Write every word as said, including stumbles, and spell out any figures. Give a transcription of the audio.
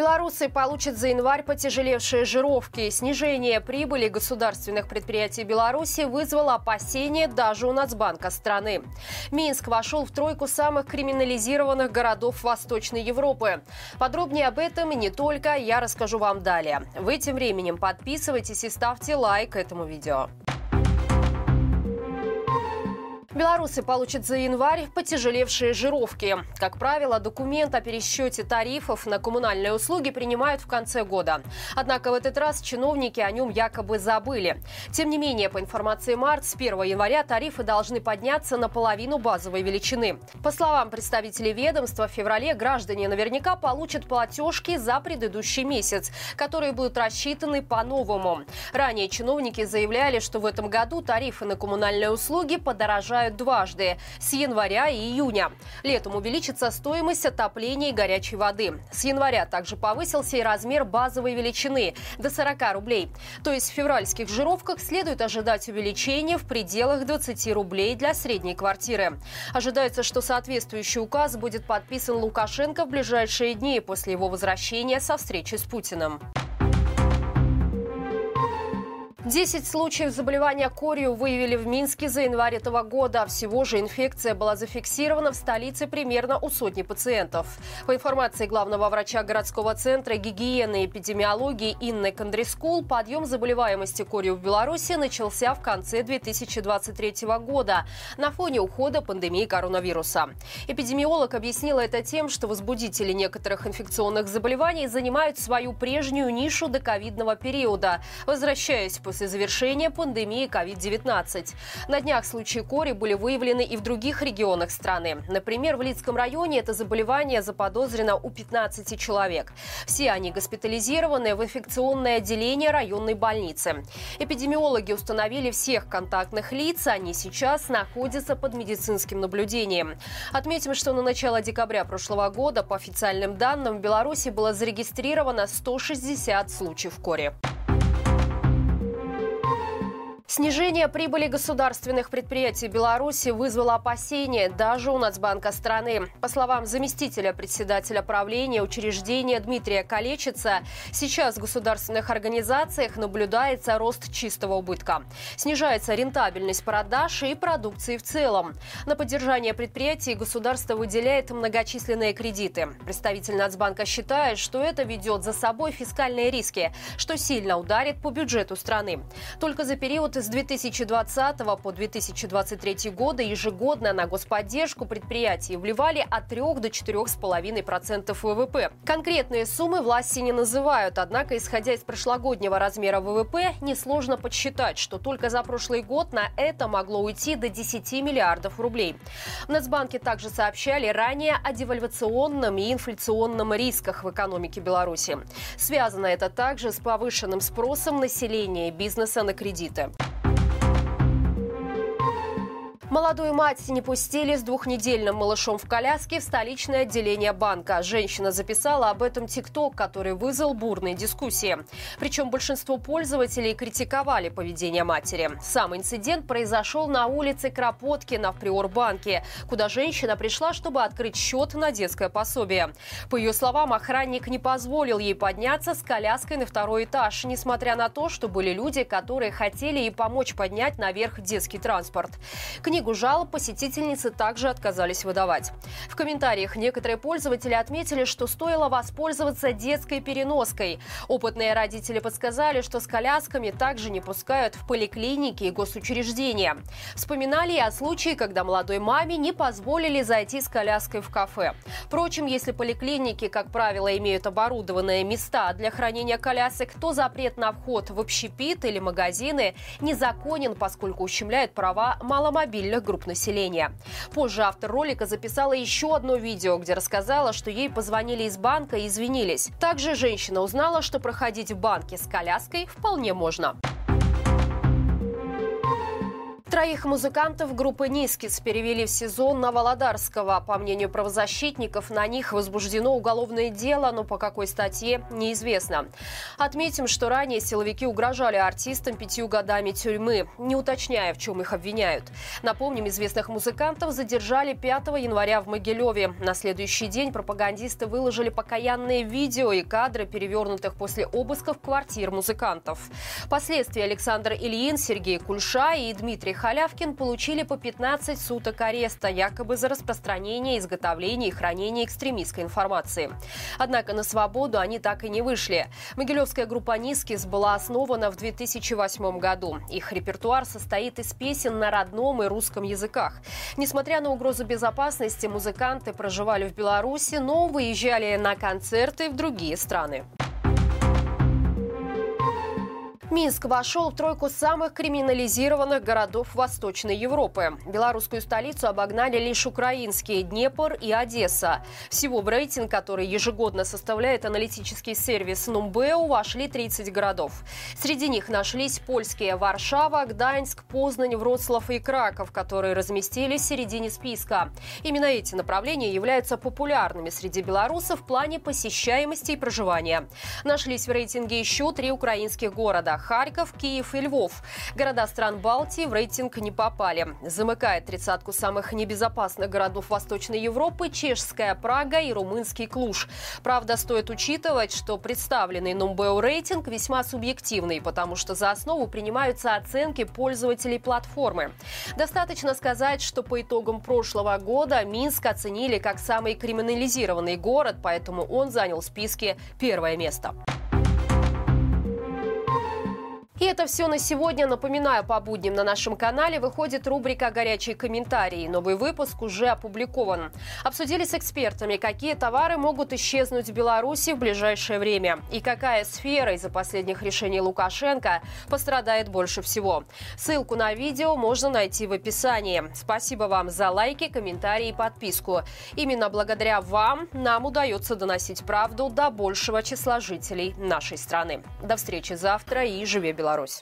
белорусы получат за январь потяжелевшие жировки. Снижение прибыли государственных предприятий Беларуси вызвало опасения даже у Нацбанка страны. Минск вошел в тройку самых криминализированных городов Восточной Европы. Подробнее об этом и не только я расскажу вам далее. Вы тем временем подписывайтесь и ставьте лайк этому видео. Белорусы получат за январь потяжелевшие жировки. Как правило, документ о пересчете тарифов на коммунальные услуги принимают в конце года. Однако в этот раз чиновники о нем якобы забыли. Тем не менее, по информации МАРТ, с первого января тарифы должны подняться наполовину базовой величины. По словам представителей ведомства, в феврале граждане наверняка получат платежки за предыдущий месяц, которые будут рассчитаны по-новому. Ранее чиновники заявляли, что в этом году тарифы на коммунальные услуги подорожают дважды – с января и июня. Летом увеличится стоимость отопления и горячей воды. С января также повысился и размер базовой величины – до сорока рублей. То есть в февральских жировках следует ожидать увеличения в пределах двадцати рублей для средней квартиры. Ожидается, что соответствующий указ будет подписан Лукашенко в ближайшие дни после его возвращения со встречи с Путиным. десять случаев заболевания корью выявили в Минске за январь этого года. Всего же инфекция была зафиксирована в столице примерно у сотни пациентов. По информации главного врача городского центра гигиены и эпидемиологии Инны Кондрискул, подъем заболеваемости корью в Беларуси начался в конце две тысячи двадцать третьего года на фоне ухода пандемии коронавируса. Эпидемиолог объяснила это тем, что возбудители некоторых инфекционных заболеваний занимают свою прежнюю нишу до ковидного периода, возвращаясь по после завершения пандемии ковид девятнадцать. На днях случаи кори были выявлены и в других регионах страны. Например, в Лидском районе это заболевание заподозрено у пятнадцати человек. Все они госпитализированы в инфекционное отделение районной больницы. Эпидемиологи установили всех контактных лиц, они сейчас находятся под медицинским наблюдением. Отметим, что на начало декабря прошлого года, по официальным данным, в Беларуси было зарегистрировано сто шестьдесят случаев кори. Снижение прибыли государственных предприятий Беларуси вызвало опасения даже у Нацбанка страны. По словам заместителя председателя правления учреждения Дмитрия Калечица, сейчас в государственных организациях наблюдается рост чистого убытка. Снижается рентабельность продаж и продукции в целом. На поддержание предприятий государство выделяет многочисленные кредиты. Представитель Нацбанка считает, что это ведет за собой фискальные риски, что сильно ударит по бюджету страны. Только за период с две тысячи двадцатого по две тысячи двадцать третий годы ежегодно на господдержку предприятий вливали от трёх до четырёх с половиной процентов вэ вэ пэ. Конкретные суммы власти не называют, однако, исходя из прошлогоднего размера вэ вэ пэ, несложно подсчитать, что только за прошлый год на это могло уйти до десяти миллиардов рублей. В Нацбанке также сообщали ранее о девальвационном и инфляционном рисках в экономике Беларуси. Связано это также с повышенным спросом населения и бизнеса на кредиты. Молодую мать не пустили с двухнедельным малышом в коляске в столичное отделение банка. Женщина записала об этом тик ток, который вызвал бурные дискуссии. Причем большинство пользователей критиковали поведение матери. Сам инцидент произошел на улице Кропоткина в Приорбанке, куда женщина пришла, чтобы открыть счет на детское пособие. По ее словам, охранник не позволил ей подняться с коляской на второй этаж, несмотря на то, что были люди, которые хотели ей помочь поднять наверх детский транспорт. Книгу жалоб посетительницы также отказались выдавать. В комментариях некоторые пользователи отметили, что стоило воспользоваться детской переноской. Опытные родители подсказали, что с колясками также не пускают в поликлиники и госучреждения. Вспоминали и о случае, когда молодой маме не позволили зайти с коляской в кафе. Впрочем, если поликлиники, как правило, имеют оборудованные места для хранения колясок, то запрет на вход в общепит или магазины незаконен, поскольку ущемляет права маломобильных групп населения. Позже автор ролика записала еще одно видео, где рассказала, что ей позвонили из банка и извинились. Также женщина узнала, что проходить в банке с коляской вполне можно. Троих музыкантов группы «Nizkiz» перевели в СИЗО на Володарского. По мнению правозащитников, на них возбуждено уголовное дело, но по какой статье – неизвестно. Отметим, что ранее силовики угрожали артистам пятью годами тюрьмы, не уточняя, в чем их обвиняют. Напомним, известных музыкантов задержали пятого января в Могилеве. На следующий день пропагандисты выложили покаянные видео и кадры перевернутых после обысков квартир музыкантов. Впоследствии Александра Ильина, Сергей Кульша и Дмитрий Халявкин получили по пятнадцать суток ареста, якобы за распространение, изготовление и хранение экстремистской информации. Однако на свободу они так и не вышли. Могилевская группа «Nizkiz» была основана в две тысячи восьмом году. Их репертуар состоит из песен на родном и русском языках. Несмотря на угрозу безопасности, музыканты проживали в Беларуси, но выезжали на концерты в другие страны. Минск вошел в тройку самых криминализированных городов Восточной Европы. Белорусскую столицу обогнали лишь украинские Днепр и Одесса. Всего в рейтинг, который ежегодно составляет аналитический сервис Numbeo, вошли тридцать городов. Среди них нашлись польские Варшава, Гданьск, Познань, Вроцлав и Краков, которые разместились в середине списка. Именно эти направления являются популярными среди белорусов в плане посещаемости и проживания. Нашлись в рейтинге еще три украинских города – Харьков, Киев и Львов. Города стран Балтии в рейтинг не попали. Замыкает тридцатку самых небезопасных городов Восточной Европы чешская Прага и румынский Клуж. Правда, стоит учитывать, что представленный Numbeo рейтинг весьма субъективный, потому что за основу принимаются оценки пользователей платформы. Достаточно сказать, что по итогам прошлого года Минск оценили как самый криминализированный город, поэтому он занял в списке первое место. И это все на сегодня. Напоминаю, по будням на нашем канале выходит рубрика «Горячие комментарии». Новый выпуск уже опубликован. Обсудили с экспертами, какие товары могут исчезнуть в Беларуси в ближайшее время. И какая сфера из-за последних решений Лукашенко пострадает больше всего. Ссылку на видео можно найти в описании. Спасибо вам за лайки, комментарии и подписку. Именно благодаря вам нам удается доносить правду до большего числа жителей нашей страны. До встречи завтра и живи Беларусь! Беларусь.